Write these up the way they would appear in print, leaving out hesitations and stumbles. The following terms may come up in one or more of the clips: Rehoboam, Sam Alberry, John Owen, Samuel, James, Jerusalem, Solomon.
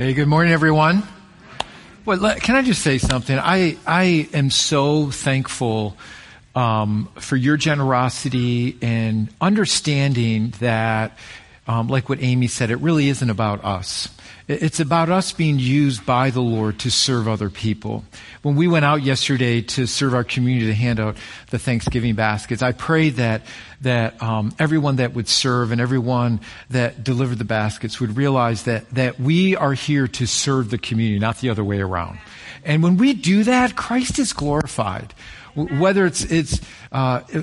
Hey, good morning, everyone. Well, can I just say something? I am so thankful for your generosity and understanding that, like what Amy said, it really isn't about us. It's about us being used by the Lord to serve other people. When we went out yesterday to serve our community to hand out the Thanksgiving baskets, I prayed that everyone that would serve and everyone that delivered the baskets would realize that we are here to serve the community, not the other way around. And when we do that, Christ is glorified. Whether it's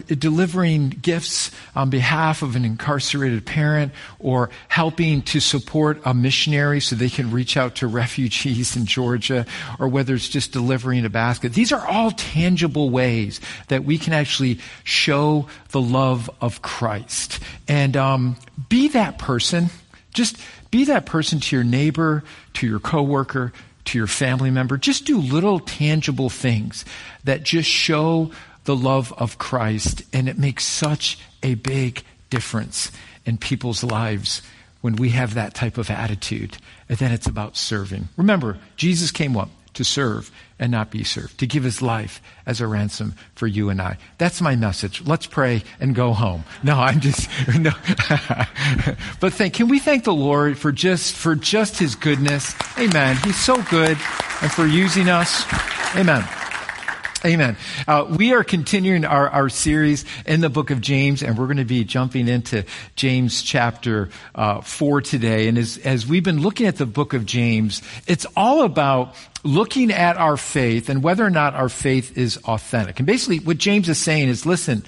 delivering gifts on behalf of an incarcerated parent or helping to support a missionary so they can reach out to refugees in Georgia, or whether it's just delivering a basket. These are all tangible ways that we can actually show the love of Christ. And be that person. Just be that person to your neighbor, to your coworker, to your family member. Just do little tangible things that just show the love of Christ, and it makes such a big difference in people's lives when we have that type of attitude. And then it's about serving. Remember, Jesus came up to serve and not be served, to give his life as a ransom for you and I. That's my message. Let's pray and go home. No. But can we thank the Lord for just his goodness? Amen. He's so good, and for using us. Amen. Amen. We are continuing our series in the book of James, and we're going to be jumping into James chapter 4 today. And as we've been looking at the book of James, it's all about looking at our faith and whether or not our faith is authentic. And basically what James is saying is, listen,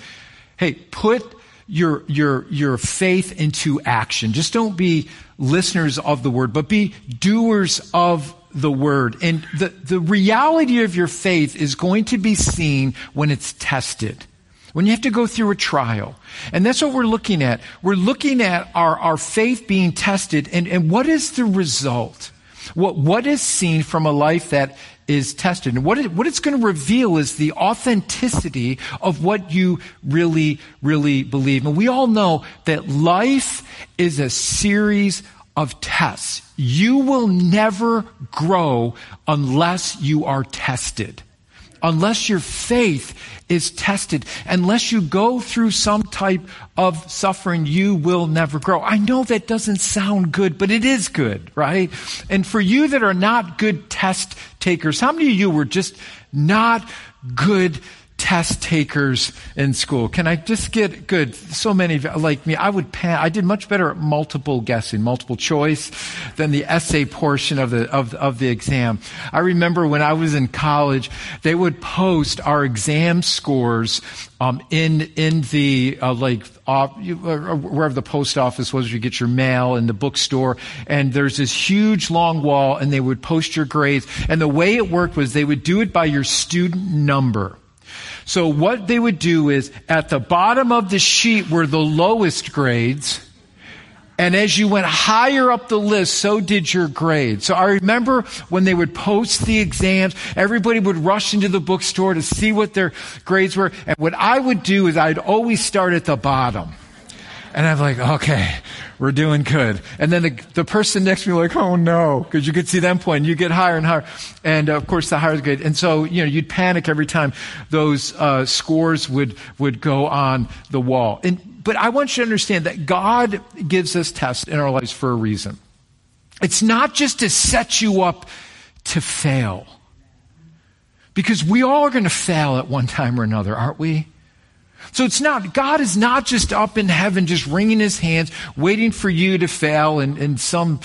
hey, put your faith into action. Just don't be listeners of the word, but be doers of the word. And the reality of your faith is going to be seen when it's tested, when you have to go through a trial. And that's what we're looking at. We're looking at our faith being tested, and what is the result? What is seen from a life that is tested? And what it's going to reveal is the authenticity of what you really, really believe. And we all know that life is a series of tests. You will never grow unless you are tested, unless your faith is tested, unless you go through some type of suffering. You will never grow. I know that doesn't sound good, but it is good, right? And for you that are not good test takers, how many of you were just not good test takers in school? Can I just get good? So many like me, I did much better at multiple choice than the essay portion of the exam. I remember when I was in college, they would post our exam scores in the wherever the post office was, you get your mail, in the bookstore, and there's this huge long wall, and they would post your grades. And the way it worked was they would do it by your student number. So what they would do is, at the bottom of the sheet were the lowest grades, and as you went higher up the list, so did your grade. So I remember when they would post the exams, everybody would rush into the bookstore to see what their grades were, and what I would do is I'd always start at the bottom. And I'm like, okay, we're doing good. And then the person next to me like, oh no, because you could see them point. You get higher and higher. And of course the higher the grade. And so, you'd panic every time those scores would go on the wall. But I want you to understand that God gives us tests in our lives for a reason. It's not just to set you up to fail. Because we all are going to fail at one time or another, aren't we? So God is not just up in heaven, just wringing his hands, waiting for you to fail and some,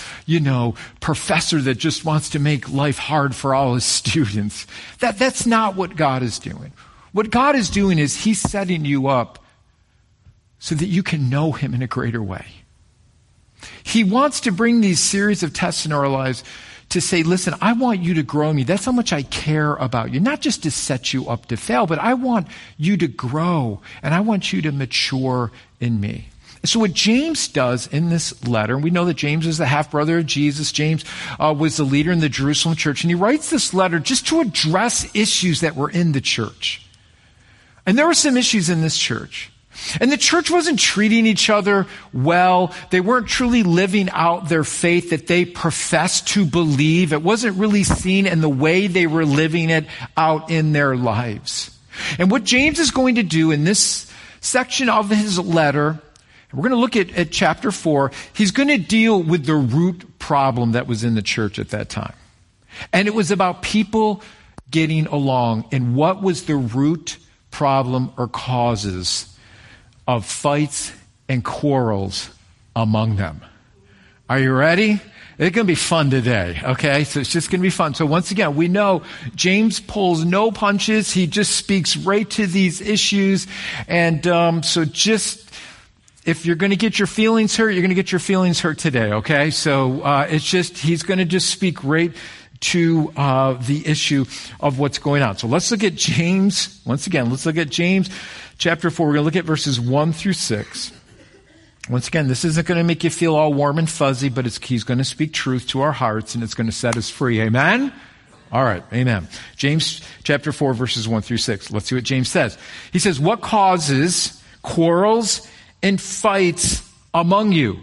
professor that just wants to make life hard for all his students. That's not what God is doing. What God is doing is he's setting you up so that you can know him in a greater way. He wants to bring these series of tests in our lives to say, listen, I want you to grow me. That's how much I care about you. Not just to set you up to fail, but I want you to grow, and I want you to mature in me. So what James does in this letter, and we know that James is the half-brother of Jesus. James was the leader in the Jerusalem church, and he writes this letter just to address issues that were in the church. And there were some issues in this church. And the church wasn't treating each other well. They weren't truly living out their faith that they professed to believe. It wasn't really seen in the way they were living it out in their lives. And what James is going to do in this section of his letter, we're going to look at chapter 4, he's going to deal with the root problem that was in the church at that time. And it was about people getting along. And what was the root problem or causes of fights and quarrels among them? Are you ready? It's going to be fun today, okay? So it's just going to be fun. So once again, we know James pulls no punches. He just speaks right to these issues. And so just, if you're going to get your feelings hurt, you're going to get your feelings hurt today, okay? So it's just, he's going to just speak right to the issue of what's going on. So let's look at James. Once again, let's look at James chapter 4. We're going to look at verses 1 through 6. Once again, this isn't going to make you feel all warm and fuzzy, but he's going to speak truth to our hearts, and it's going to set us free. Amen? All right, amen. James chapter 4, verses 1 through 6. Let's see what James says. He says, what causes quarrels and fights among you?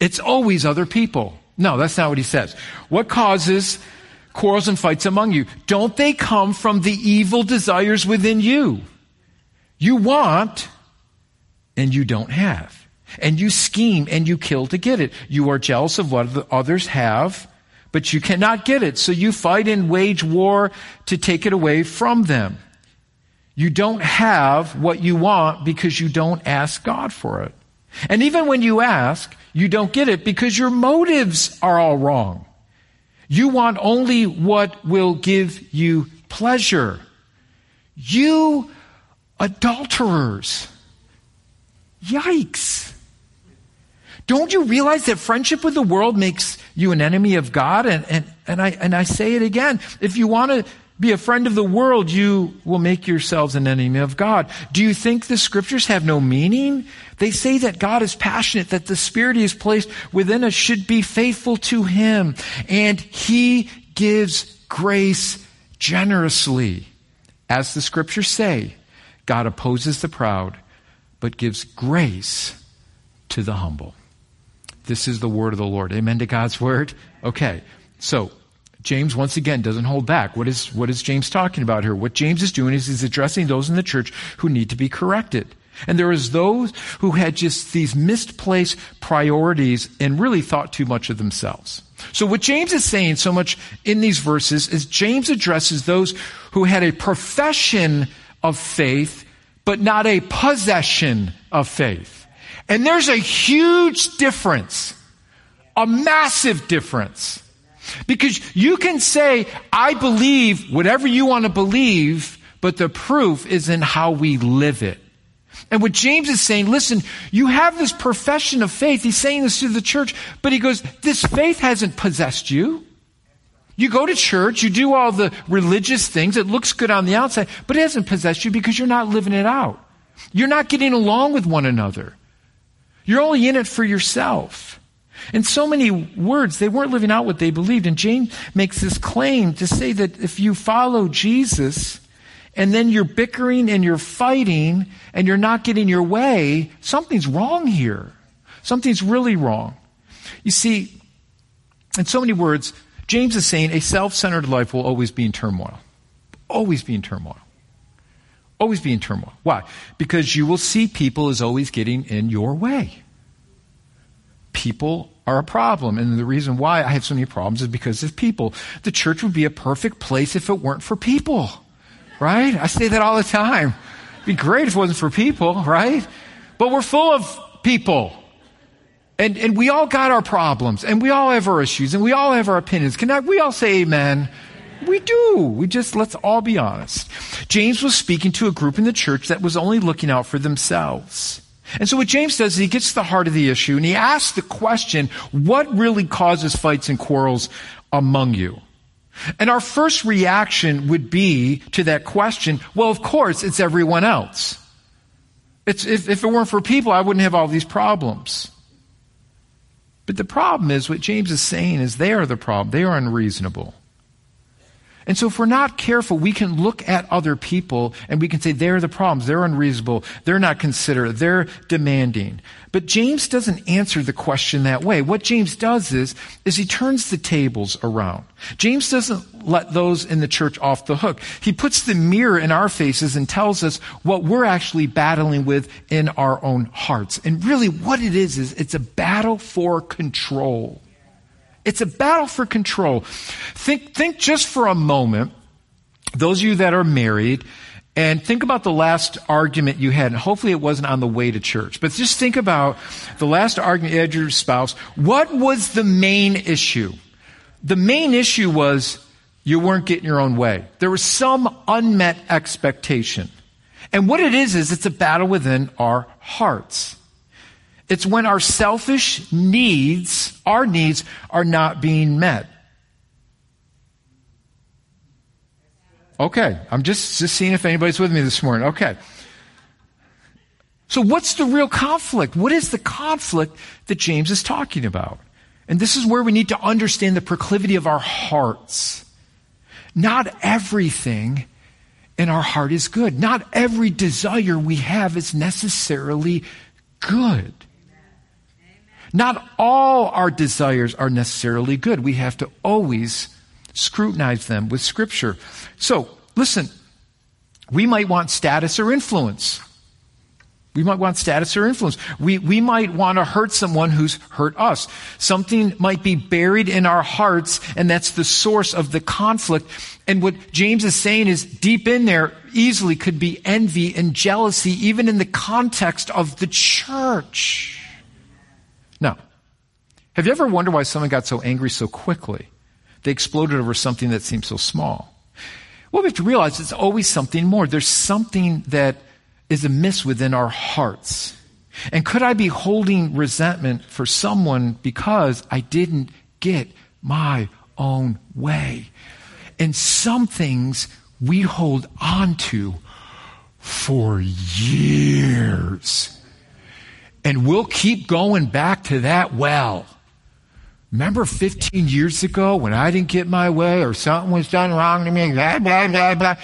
It's always other people. No, that's not what he says. What causes quarrels and fights among you? Don't they come from the evil desires within you? You want, and you don't have. And you scheme and you kill to get it. You are jealous of what the others have, but you cannot get it. So you fight and wage war to take it away from them. You don't have what you want because you don't ask God for it. And even when you ask, you don't get it because your motives are all wrong. You want only what will give you pleasure. You adulterers. Yikes. Don't you realize that friendship with the world makes you an enemy of God? And I say it again. If you want to be a friend of the world, you will make yourselves an enemy of God. Do you think the scriptures have no meaning? They say that God is passionate, that the spirit he has placed within us should be faithful to him. And he gives grace generously. As the scriptures say, God opposes the proud, but gives grace to the humble. This is the word of the Lord. Amen to God's word? Okay, so James, once again, doesn't hold back. What is James talking about here? What James is doing is he's addressing those in the church who need to be corrected. And there is those who had just these misplaced priorities and really thought too much of themselves. So what James is saying so much in these verses is James addresses those who had a profession of faith but not a possession of faith. And there's a huge difference, a massive difference. Because you can say, I believe whatever you want to believe, but the proof is in how we live it. And what James is saying, listen, you have this profession of faith. He's saying this to the church, but he goes, this faith hasn't possessed you. You go to church, you do all the religious things, it looks good on the outside, but it hasn't possessed you because you're not living it out. You're not getting along with one another. You're only in it for yourself. In so many words, they weren't living out what they believed. And James makes this claim to say that if you follow Jesus and then you're bickering and you're fighting and you're not getting your way, something's wrong here. Something's really wrong. You see, in so many words, James is saying a self-centered life will always be in turmoil. Always be in turmoil. Always be in turmoil. Why? Because you will see people as always getting in your way. People are a problem. And the reason why I have so many problems is because of people. The church would be a perfect place if it weren't for people. Right? I say that all the time. It'd be great if it wasn't for people, right? But we're full of people. And we all got our problems, and we all have our issues, and we all have our opinions. We all say amen? We do. Let's all be honest. James was speaking to a group in the church that was only looking out for themselves. And so what James does is he gets to the heart of the issue, and he asks the question, what really causes fights and quarrels among you? And our first reaction would be to that question, well, of course, it's everyone else. If it weren't for people, I wouldn't have all these problems. But the problem is, what James is saying is they are the problem. They are unreasonable. And so if we're not careful, we can look at other people and we can say, they're the problems, they're unreasonable, they're not considerate, they're demanding. But James doesn't answer the question that way. What James does is he turns the tables around. James doesn't let those in the church off the hook. He puts the mirror in our faces and tells us what we're actually battling with in our own hearts. And really what it is it's a battle for control. It's a battle for control. Think just for a moment, those of you that are married, and think about the last argument you had. And hopefully it wasn't on the way to church. But just think about the last argument you had with your spouse. What was the main issue? The main issue was you weren't getting your own way. There was some unmet expectation. And what it is it's a battle within our hearts. It's when our selfish needs, our needs, are not being met. Okay, I'm just seeing if anybody's with me this morning. Okay. So what's the real conflict? What is the conflict that James is talking about? And this is where we need to understand the proclivity of our hearts. Not everything in our heart is good. Not every desire we have is necessarily good. Not all our desires are necessarily good. We have to always scrutinize them with Scripture. So, listen, we might want status or influence. We might want status or influence. We might want to hurt someone who's hurt us. Something might be buried in our hearts, and that's the source of the conflict. And what James is saying is deep in there easily could be envy and jealousy, even in the context of the church. Now, have you ever wondered why someone got so angry so quickly? They exploded over something that seemed so small. Well, we have to realize it's always something more. There's something that is amiss within our hearts. And could I be holding resentment for someone because I didn't get my own way? And some things we hold on to for years. And we'll keep going back to that well. Remember 15 years ago when I didn't get my way or something was done wrong to me, blah, blah, blah, blah.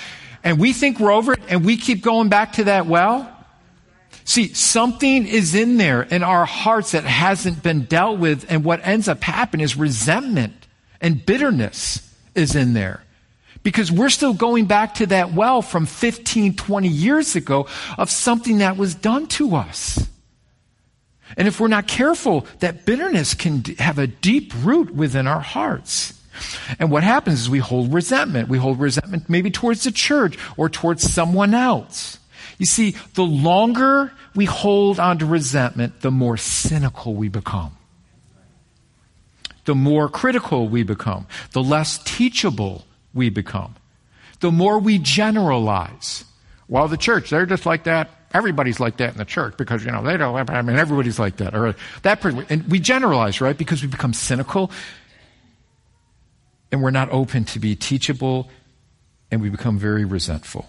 And we think we're over it and we keep going back to that well? See, something is in there in our hearts that hasn't been dealt with, and what ends up happening is resentment and bitterness is in there. Because we're still going back to that well from 15, 20 years ago of something that was done to us. And if we're not careful, that bitterness can have a deep root within our hearts. And what happens is we hold resentment. We hold resentment maybe towards the church or towards someone else. You see, the longer we hold on to resentment, the more cynical we become. The more critical we become. The less teachable we become. The more we generalize. Well, the church, they're just like that. Everybody's like that in the church because, they don't, everybody's like that. Or that, and we generalize, right? Because we become cynical and we're not open to be teachable and we become very resentful.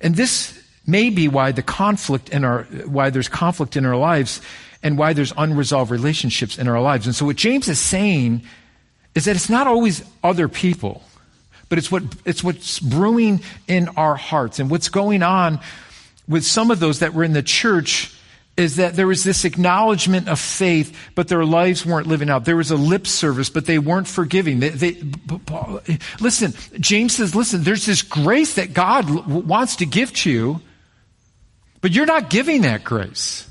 And this may be why why there's conflict in our lives and why there's unresolved relationships in our lives. And so what James is saying is that it's not always other people, but it's what's brewing in our hearts. And what's going on with some of those that were in the church is that there was this acknowledgement of faith, but their lives weren't living out. There was a lip service, but they weren't forgiving. Listen, James says, listen, there's this grace that God wants to give to you, but you're not giving that grace.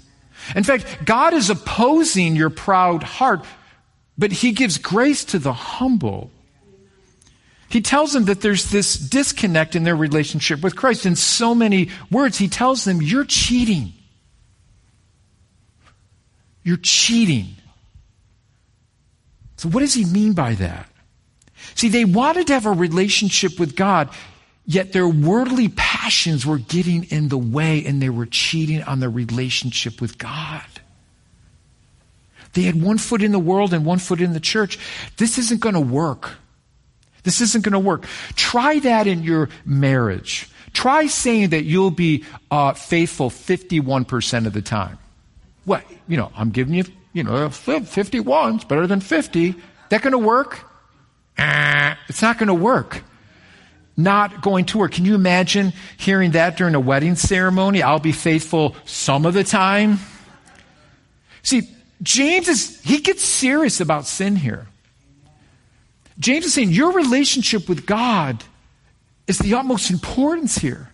In fact, God is opposing your proud heart, but he gives grace to the humble. He tells them that there's this disconnect in their relationship with Christ. In so many words, he tells them, you're cheating. You're cheating. So what does he mean by that? See, they wanted to have a relationship with God, yet their worldly passions were getting in the way, and they were cheating on their relationship with God. They had one foot in the world and one foot in the church. This isn't going to work. This isn't going to work. Try that in your marriage. Try saying that you'll be faithful 51% of the time. Well, I'm giving you, 51's better than 50. That going to work? It's not going to work. not going to work. Can you imagine hearing that during a wedding ceremony? I'll be faithful some of the time. See, he gets serious about sin here. James is saying your relationship with God is the utmost importance here.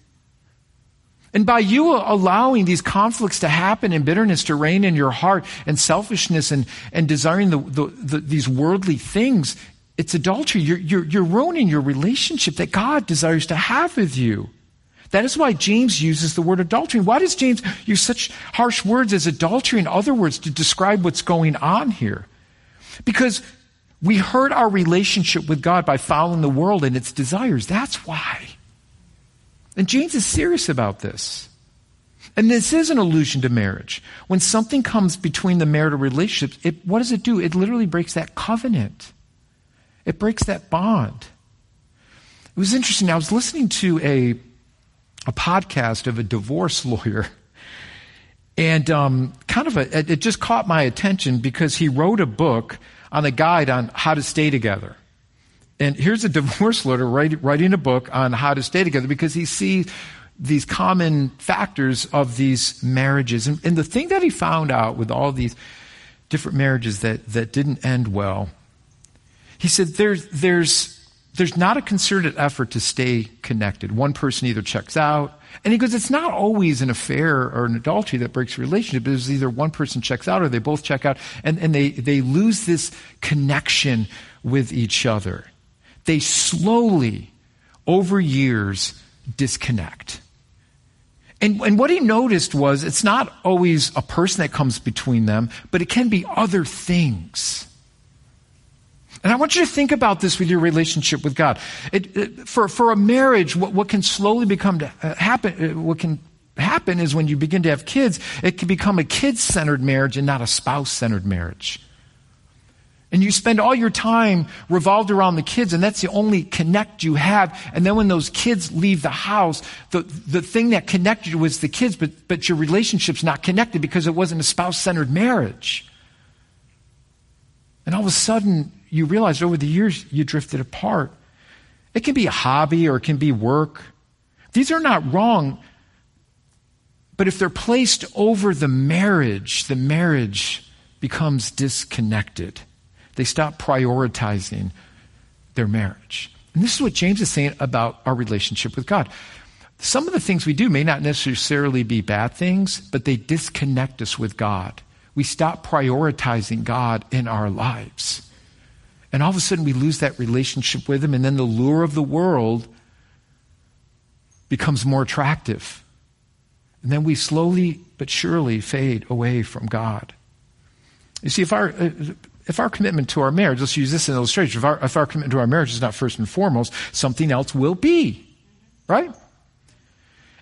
And by you allowing these conflicts to happen and bitterness to reign in your heart and selfishness and desiring these worldly things, it's adultery. You're ruining your relationship that God desires to have with you. That is why James uses the word adultery. Why does James use such harsh words as adultery and other words to describe what's going on here? Because we hurt our relationship with God by following the world and its desires. That's why. And James is serious about this. And this is an allusion to marriage. When something comes between the marital relationships, what does it do? It literally breaks that covenant. It breaks that bond. It was interesting. I was listening to a podcast of a divorce lawyer. And it just caught my attention because he wrote a book on a guide on how to stay together. And here's a divorce lawyer writing a book on how to stay together because he sees these common factors of these marriages. And the thing that he found out with all these different marriages that didn't end well, he said there's not a concerted effort to stay connected. One person either checks out, and he goes, it's not always an affair or an adultery that breaks a relationship. There's either one person checks out or they both check out, and they lose this connection with each other. They slowly, over years, disconnect. And what he noticed was it's not always a person that comes between them, but it can be other things. And I want you to think about this with your relationship with God. For a marriage, what can slowly become to happen? What can happen is when you begin to have kids, it can become a kid-centered marriage and not a spouse-centered marriage. And you spend all your time revolved around the kids, and that's the only connect you have. And then when those kids leave the house, the thing that connected you was the kids, but your relationship's not connected because it wasn't a spouse-centered marriage. And all of a sudden, you realize over the years, you drifted apart. It can be a hobby or it can be work. These are not wrong, but if they're placed over the marriage becomes disconnected. They stop prioritizing their marriage. And this is what James is saying about our relationship with God. Some of the things we do may not necessarily be bad things, but they disconnect us with God. We stop prioritizing God in our lives. And all of a sudden we lose that relationship with Him, and then the lure of the world becomes more attractive. And then we slowly but surely fade away from God. You see, if our commitment to our marriage, let's use this as an illustration, if our commitment to our marriage is not first and foremost, something else will be, right?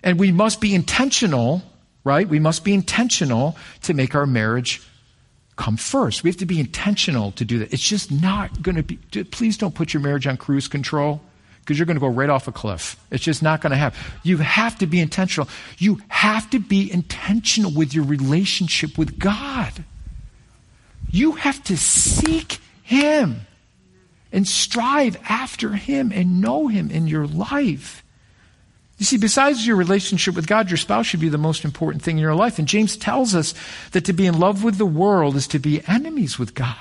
And we must be intentional, right? We must be intentional to make our marriage come first. We have to be intentional to do that. It's just not going to be, please don't put your marriage on cruise control because you're going to go right off a cliff. It's just not going to happen. You have to be intentional. You have to be intentional with your relationship with God. You have to seek Him and strive after Him and know Him in your life. You see, besides your relationship with God, your spouse should be the most important thing in your life. And James tells us that to be in love with the world is to be enemies with God.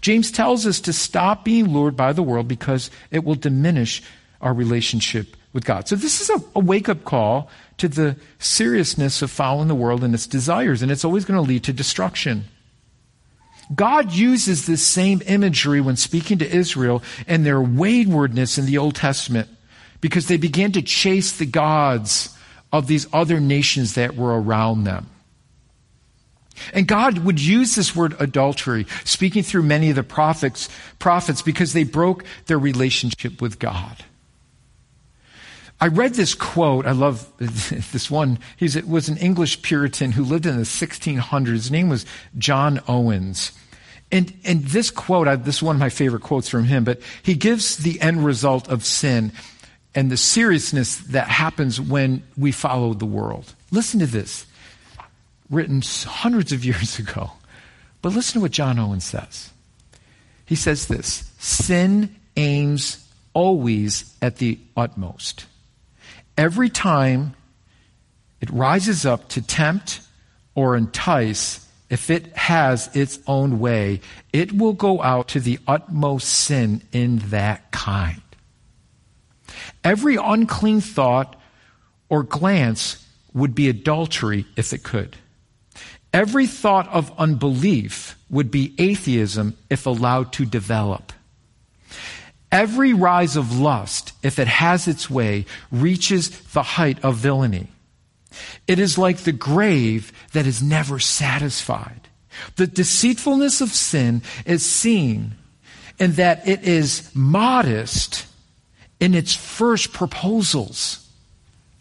James tells us to stop being lured by the world because it will diminish our relationship with God. So this is a wake-up call to the seriousness of following the world and its desires, and it's always going to lead to destruction. God uses this same imagery when speaking to Israel and their waywardness in the Old Testament because they began to chase the gods of these other nations that were around them. And God would use this word adultery, speaking through many of the prophets because they broke their relationship with God. I read this quote. I love this one. He was an English Puritan who lived in the 1600s. His name was John Owen. And this quote, this is one of my favorite quotes from him, but he gives the end result of sin and the seriousness that happens when we follow the world. Listen to this, written hundreds of years ago. But listen to what John Owen says. He says this, sin aims always at the utmost. Every time it rises up to tempt or entice, if it has its own way, it will go out to the utmost sin in that kind. Every unclean thought or glance would be adultery if it could. Every thought of unbelief would be atheism if allowed to develop. Every rise of lust, if it has its way, reaches the height of villainy. It is like the grave that is never satisfied. The deceitfulness of sin is seen in that it is modest in its first proposals.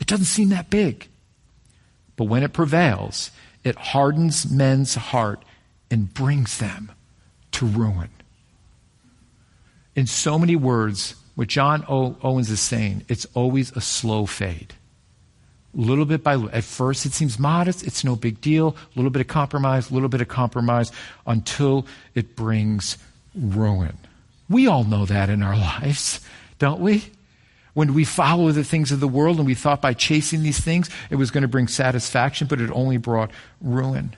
It doesn't seem that big. But when it prevails, it hardens men's heart and brings them to ruin. In so many words, what John Owens is saying, it's always a slow fade. Little bit by little. At first, it seems modest. It's no big deal. A little bit of compromise, a little bit of compromise, until it brings ruin. We all know that in our lives, don't we? When we follow the things of the world and we thought by chasing these things, it was going to bring satisfaction, but it only brought ruin.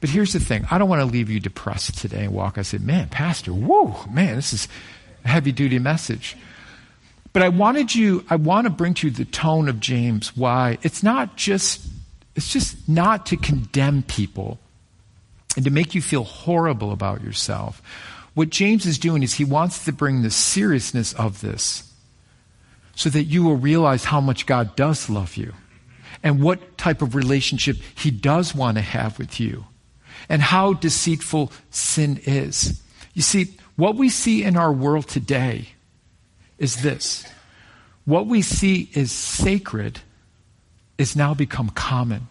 But here's the thing. I don't want to leave you depressed today and walk. I said, man, Pastor, whoa, man, this is a heavy-duty message. But I want to bring to you the tone of James, why it's just not to condemn people and to make you feel horrible about yourself. What James is doing is he wants to bring the seriousness of this so that you will realize how much God does love you and what type of relationship he does want to have with you and how deceitful sin is. You see, what we see in our world today is this. What we see is sacred is now become common.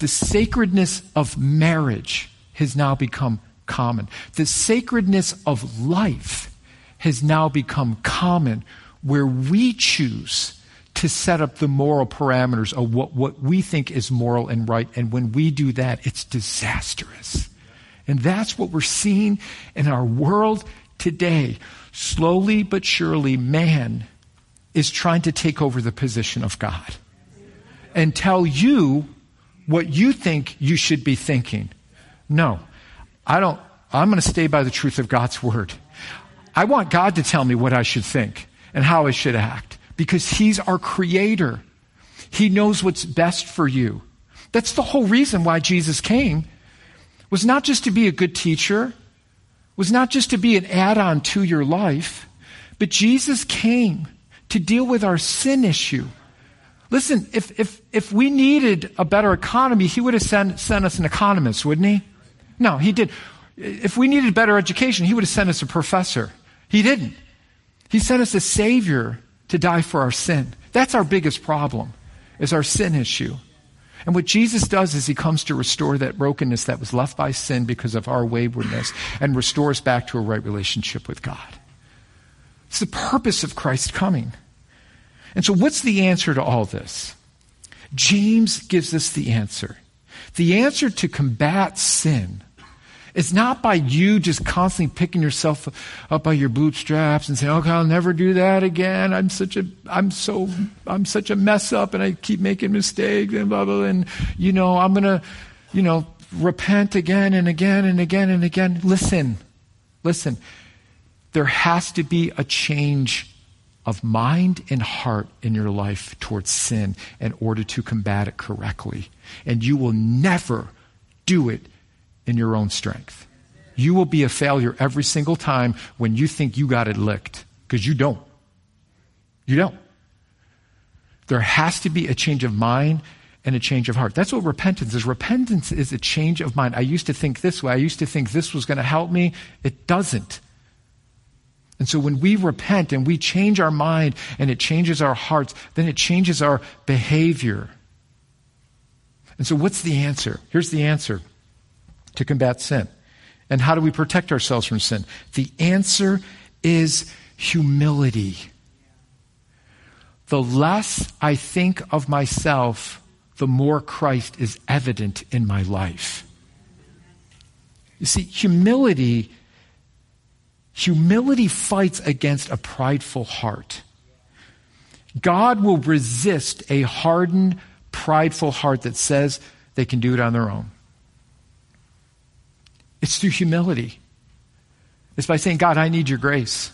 The sacredness of marriage has now become common. The sacredness of life has now become common, where we choose to set up the moral parameters of what we think is moral and right. And when we do that, it's disastrous. And that's what we're seeing in our world today. Slowly but surely, man is trying to take over the position of God and tell you what you think you should be thinking. No, I'm going to stay by the truth of God's word. I want God to tell me what I should think and how I should act, because he's our creator. He knows what's best for you. That's the whole reason why Jesus came, was not just to be a good teacher, was not just to be an add-on to your life, but Jesus came to deal with our sin issue. Listen, if we needed a better economy, he would have sent us an economist, wouldn't he? No, he did. If we needed better education, he would have sent us a professor. He didn't. He sent us a Savior to die for our sin. That's our biggest problem, is our sin issue. And what Jesus does is he comes to restore that brokenness that was left by sin because of our waywardness, and restores back to a right relationship with God. It's the purpose of Christ coming. And so what's the answer to all this? James gives us the answer. The answer to combat sin is not by you just constantly picking yourself up by your bootstraps and saying, okay, I'll never do that again. I'm such a mess up, and I keep making mistakes, and blah, blah, blah, and, I'm going to, repent again and again and again and again. Listen, there has to be a change of mind and heart in your life towards sin in order to combat it correctly. And you will never do it in your own strength. You will be a failure every single time when you think you got it licked, because you don't. You don't. There has to be a change of mind and a change of heart. That's what repentance is. Repentance is a change of mind. I used to think this way. I used to think this was going to help me. It doesn't. And so when we repent and we change our mind and it changes our hearts, then it changes our behavior. And so what's the answer? Here's the answer to combat sin. And how do we protect ourselves from sin? The answer is humility. The less I think of myself, the more Christ is evident in my life. You see, humility Humility fights against a prideful heart. God will resist a hardened, prideful heart that says they can do it on their own. It's through humility. It's by saying, God, I need your grace.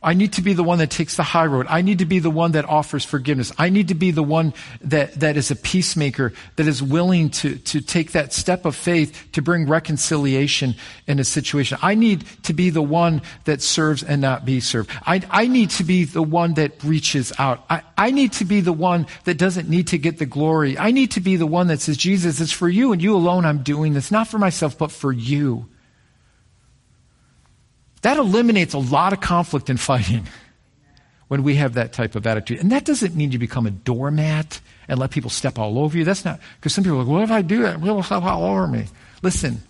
I need to be the one that takes the high road. I need to be the one that offers forgiveness. I need to be the one that is a peacemaker, that is willing to take that step of faith to bring reconciliation in a situation. I need to be the one that serves and not be served. I need to be the one that reaches out. I need to be the one that doesn't need to get the glory. I need to be the one that says, Jesus, it's for you and you alone I'm doing this, not for myself, but for you. That eliminates a lot of conflict and fighting when we have that type of attitude. And that doesn't mean you become a doormat and let people step all over you. That's not, because some people are like, what if I do that? People step all over me. Listen,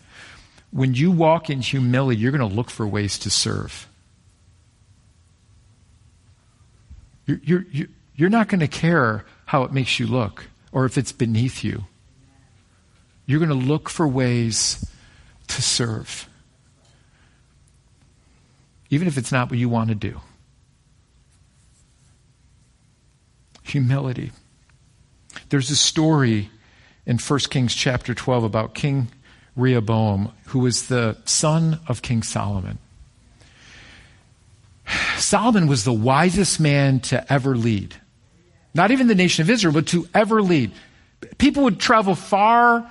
when you walk in humility, you're going to look for ways to serve. You're not going to care how it makes you look or if it's beneath you. You're going to look for ways to serve. Even if it's not what you want to do. Humility. There's a story in 1 Kings chapter 12 about King Rehoboam, who was the son of King Solomon. Solomon was the wisest man to ever lead. Not even the nation of Israel, but to ever lead. People would travel far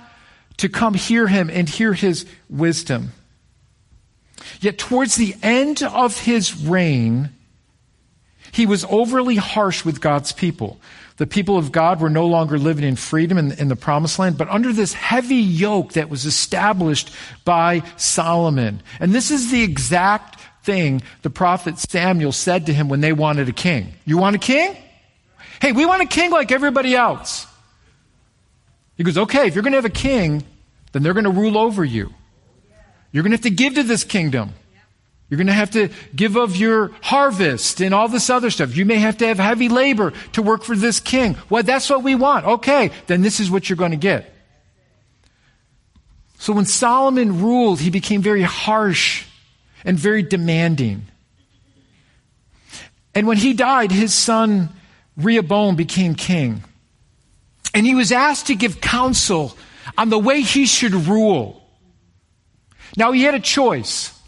to come hear him and hear his wisdom. Yet towards the end of his reign, he was overly harsh with God's people. The people of God were no longer living in freedom in the promised land, but under this heavy yoke that was established by Solomon. And this is the exact thing the prophet Samuel said to him when they wanted a king. You want a king? Hey, we want a king like everybody else. He goes, okay, if you're going to have a king, then they're going to rule over you. You're going to have to give to this kingdom. You're going to have to give of your harvest and all this other stuff. You may have to have heavy labor to work for this king. Well, that's what we want. Okay, then this is what you're going to get. So when Solomon ruled, he became very harsh and very demanding. And when he died, his son Rehoboam became king. And he was asked to give counsel on the way he should rule. Now, he had a choice.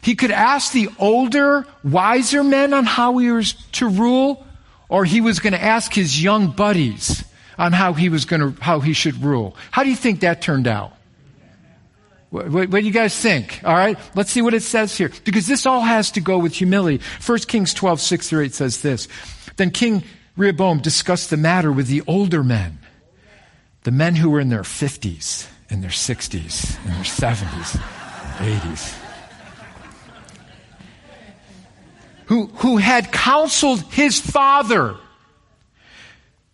He could ask the older, wiser men on how he was to rule, or he was going to ask his young buddies on how he should rule. How do you think that turned out? What do you guys think? All right, let's see what it says here, because this all has to go with humility. 1 Kings 12, 6 through 8 says this. Then King Rehoboam discussed the matter with the older men, the men who were in their 50s. In their 60s, in their 70s, 80s. Who had counseled his father,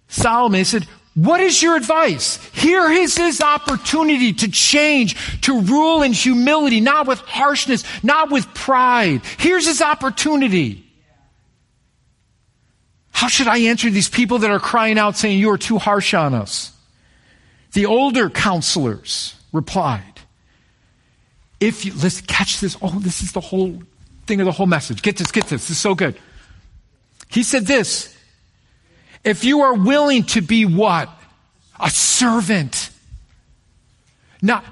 Solomon. He said, what is your advice? Here is his opportunity to change, to rule in humility, not with harshness, not with pride. Here's his opportunity. How should I answer these people that are crying out saying, you are too harsh on us? The older counselors replied, let's catch this. Oh, this is the whole thing of the whole message. Get this. This is so good. He said this, if you are willing to be what? A servant. Not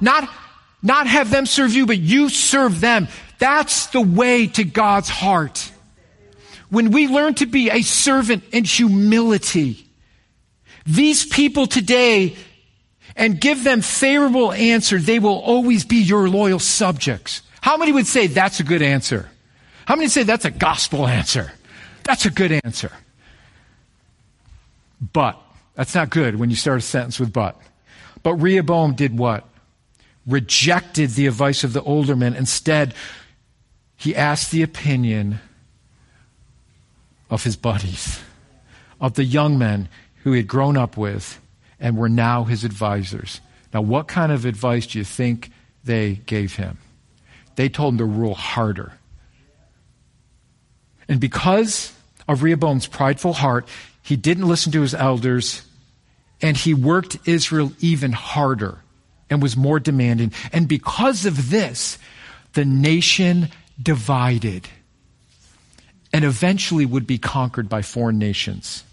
have them serve you, but you serve them. That's the way to God's heart. When we learn to be a servant in humility, these people today, and give them favorable answer, they will always be your loyal subjects. How many would say that's a good answer? How many say that's a gospel answer? That's a good answer. But, that's not good when you start a sentence with but. But Rehoboam did what? Rejected the advice of the older men. Instead, he asked the opinion of his buddies, of the young men who he had grown up with, and were now his advisors. Now, what kind of advice do you think they gave him? They told him to rule harder. And because of Rehoboam's prideful heart, he didn't listen to his elders, and he worked Israel even harder and was more demanding. And because of this, the nation divided and eventually would be conquered by foreign nations.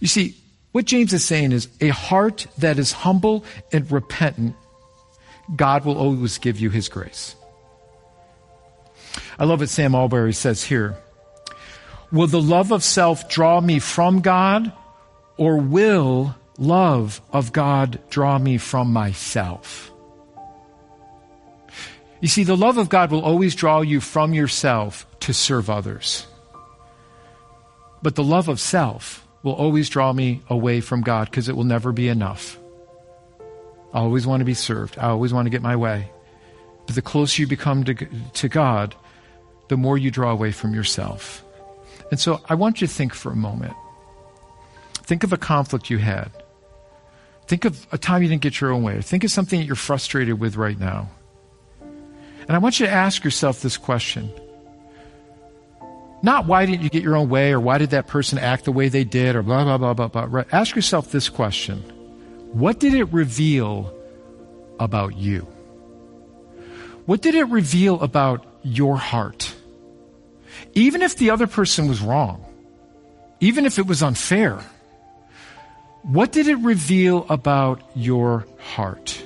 You see, what James is saying is a heart that is humble and repentant, God will always give you his grace. I love what Sam Alberry says here. Will the love of self draw me from God, or will love of God draw me from myself? You see, the love of God will always draw you from yourself to serve others. But the love of self will always draw me away from God because it will never be enough. I always want to be served. I always want to get my way. But the closer you become to God, the more you draw away from yourself. And so I want you to think for a moment. Think of a conflict you had. Think of a time you didn't get your own way. Think of something that you're frustrated with right now. And I want you to ask yourself this question. Not why didn't you get your own way, or why did that person act the way they did, or blah, blah, blah, blah, blah. Right? Ask yourself this question. What did it reveal about you? What did it reveal about your heart? Even if the other person was wrong, even if it was unfair, what did it reveal about your heart?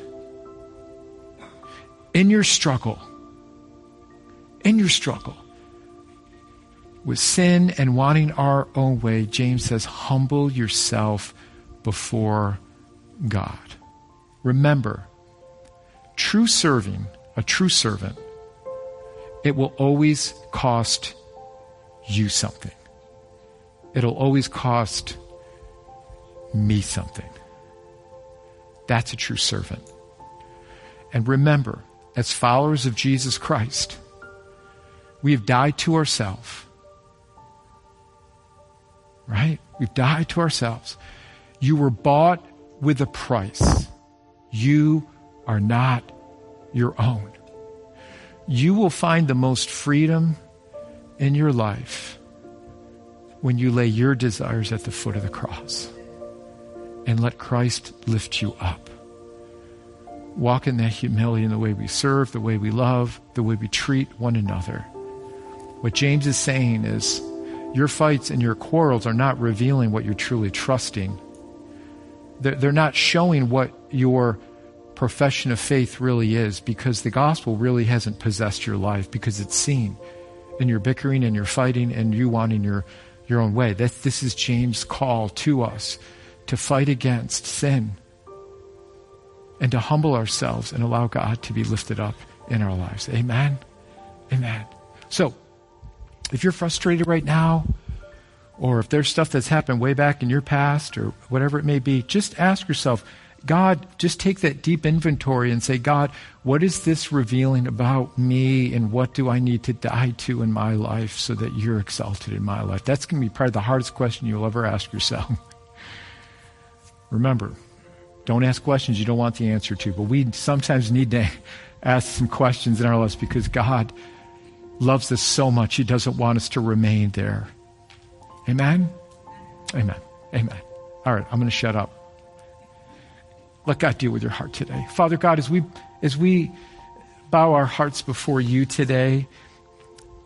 In your struggle with sin and wanting our own way, James says, humble yourself before God. Remember, a true servant, it will always cost you something. It'll always cost me something. That's a true servant. And remember, as followers of Jesus Christ, we have died to ourselves. Right? We've died to ourselves. You were bought with a price. You are not your own. You will find the most freedom in your life when you lay your desires at the foot of the cross and let Christ lift you up. Walk in that humility in the way we serve, the way we love, the way we treat one another. What James is saying is your fights and your quarrels are not revealing what you're truly trusting. They're not showing what your profession of faith really is, because the gospel really hasn't possessed your life, because it's seen in your bickering and your fighting and you wanting your own way. This is James' call to us, to fight against sin and to humble ourselves and allow God to be lifted up in our lives. Amen? Amen. So, if you're frustrated right now, or if there's stuff that's happened way back in your past, or whatever it may be, just ask yourself, God, just take that deep inventory and say, God, what is this revealing about me, and what do I need to die to in my life so that you're exalted in my life? That's going to be probably the hardest question you'll ever ask yourself. Remember, don't ask questions you don't want the answer to. But we sometimes need to ask some questions in our lives, because God loves us so much, he doesn't want us to remain there. Amen? Amen. Amen. All right, I'm going to shut up. Let God deal with your heart today. Father God, as we bow our hearts before you today,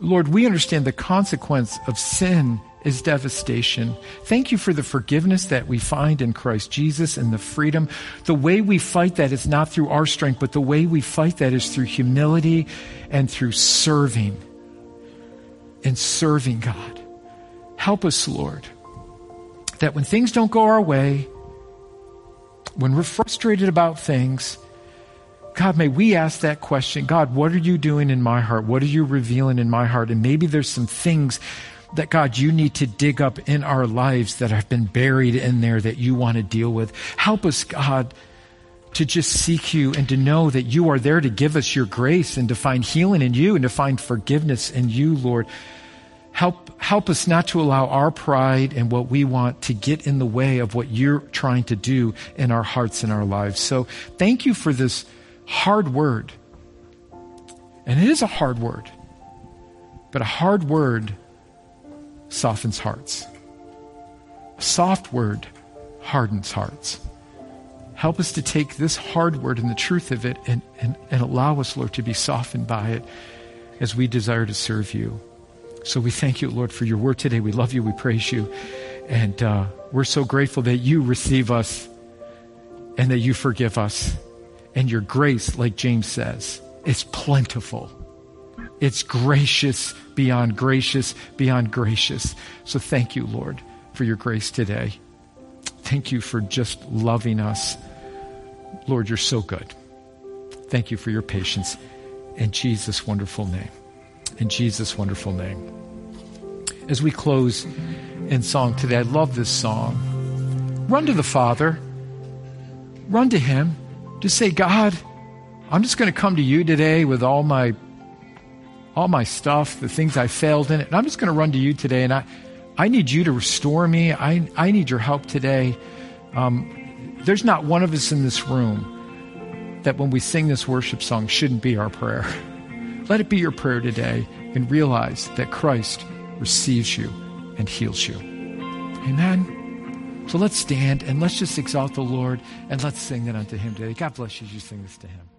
Lord, we understand the consequence of sin is devastation. Thank you for the forgiveness that we find in Christ Jesus and the freedom. The way we fight that is not through our strength, but the way we fight that is through humility and through serving and serving God. Help us, Lord, that when things don't go our way, when we're frustrated about things, God, may we ask that question, God, what are you doing in my heart? What are you revealing in my heart? And maybe there's some things that, God, you need to dig up in our lives that have been buried in there that you want to deal with. Help us, God, to just seek you and to know that you are there to give us your grace and to find healing in you and to find forgiveness in you, Lord. Help us not to allow our pride and what we want to get in the way of what you're trying to do in our hearts and our lives. So thank you for this hard word. And it is a hard word, but a hard word softens hearts. A soft word hardens hearts. Help us to take this hard word and the truth of it and allow us, Lord, to be softened by it as we desire to serve you. So we thank you, Lord, for your word today. We love you. We praise you. And we're so grateful that you receive us and that you forgive us. And your grace, like James says, is plentiful. It's gracious beyond gracious beyond gracious. So thank you, Lord, for your grace today. Thank you for just loving us. Lord, you're so good. Thank you for your patience. In Jesus' wonderful name. In Jesus' wonderful name. As we close in song today, I love this song. Run to the Father. Run to Him. Just say, God, I'm just going to come to you today with all my stuff, the things I failed in it. And I'm just going to run to you today, and I need you to restore me. I need your help today. There's not one of us in this room that when we sing this worship song shouldn't be our prayer. Let it be your prayer today, and realize that Christ receives you and heals you. Amen. So let's stand and let's just exalt the Lord, and let's sing that unto Him today. God bless you as you sing this to Him.